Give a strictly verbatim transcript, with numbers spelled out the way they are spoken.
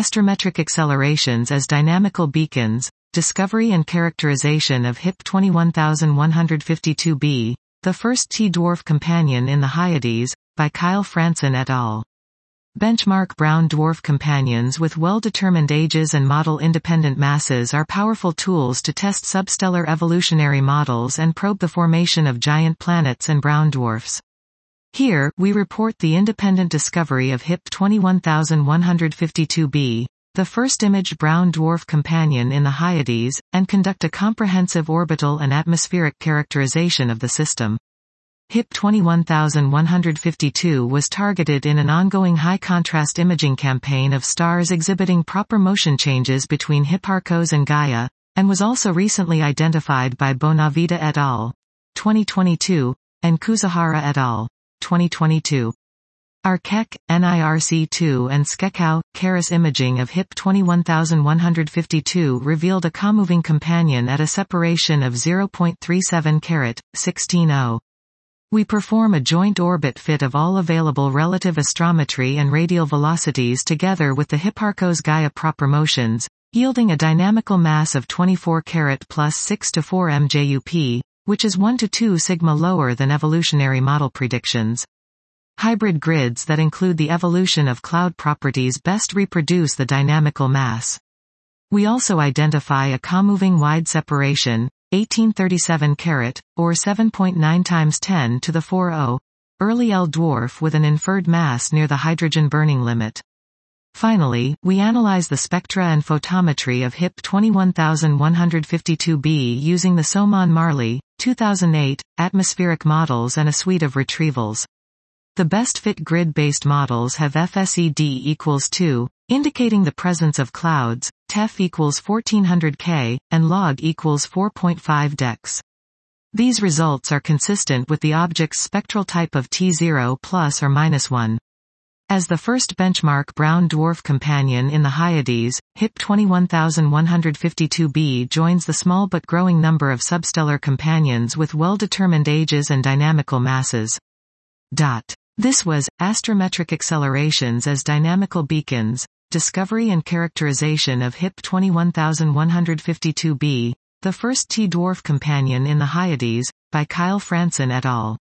Astrometric Accelerations as Dynamical Beacons, Discovery and Characterization of H I P two one one five two b, the First T-Dwarf Companion in the Hyades, by Kyle Franson et al. Benchmark brown dwarf companions with well-determined ages and model-independent masses are powerful tools to test substellar evolutionary models and probe the formation of giant planets and brown dwarfs. Here, we report the independent discovery of H I P two one one five two b, the first imaged brown dwarf companion in the Hyades, and conduct a comprehensive orbital and atmospheric characterization of the system. H I P two one one five two was targeted in an ongoing high-contrast imaging campaign of stars exhibiting proper motion changes between Hipparcos and Gaia, and was also recently identified by Bonavita et al. twenty twenty-two, and Kuzuhara et al. twenty twenty-two. Our Keck, N I R C two and Skekow, Keras imaging of H I P two one one five two revealed a commoving companion at a separation of zero point three seven carat, sixteen oh. We perform a joint orbit fit of all available relative astrometry and radial velocities together with the Hipparcos Gaia proper motions, yielding a dynamical mass of twenty-four carat plus six to four M J U P, which is one to two sigma lower than evolutionary model predictions. Hybrid grids that include the evolution of cloud properties best reproduce the dynamical mass. We also identify a commoving wide separation, eighteen thirty-seven carat, or seven point nine times ten to the fortieth, early L dwarf with an inferred mass near the hydrogen burning limit. Finally, we analyze the spectra and photometry of H I P two one one five two b using the Saumon-Marley, two thousand eight, atmospheric models and a suite of retrievals. The best-fit grid-based models have F S E D equals two, indicating the presence of clouds, T E F equals fourteen hundred K, and log equals four point five dex. These results are consistent with the object's spectral type of T zero plus or minus one. As the first benchmark brown dwarf companion in the Hyades, H I P two one one five two b joins the small but growing number of substellar companions with well-determined ages and dynamical masses. Dot. This was Astrometric Accelerations as Dynamical Beacons, Discovery and Characterization of H I P two one one five two b, the first T-Dwarf Companion in the Hyades, by Kyle Franson et al.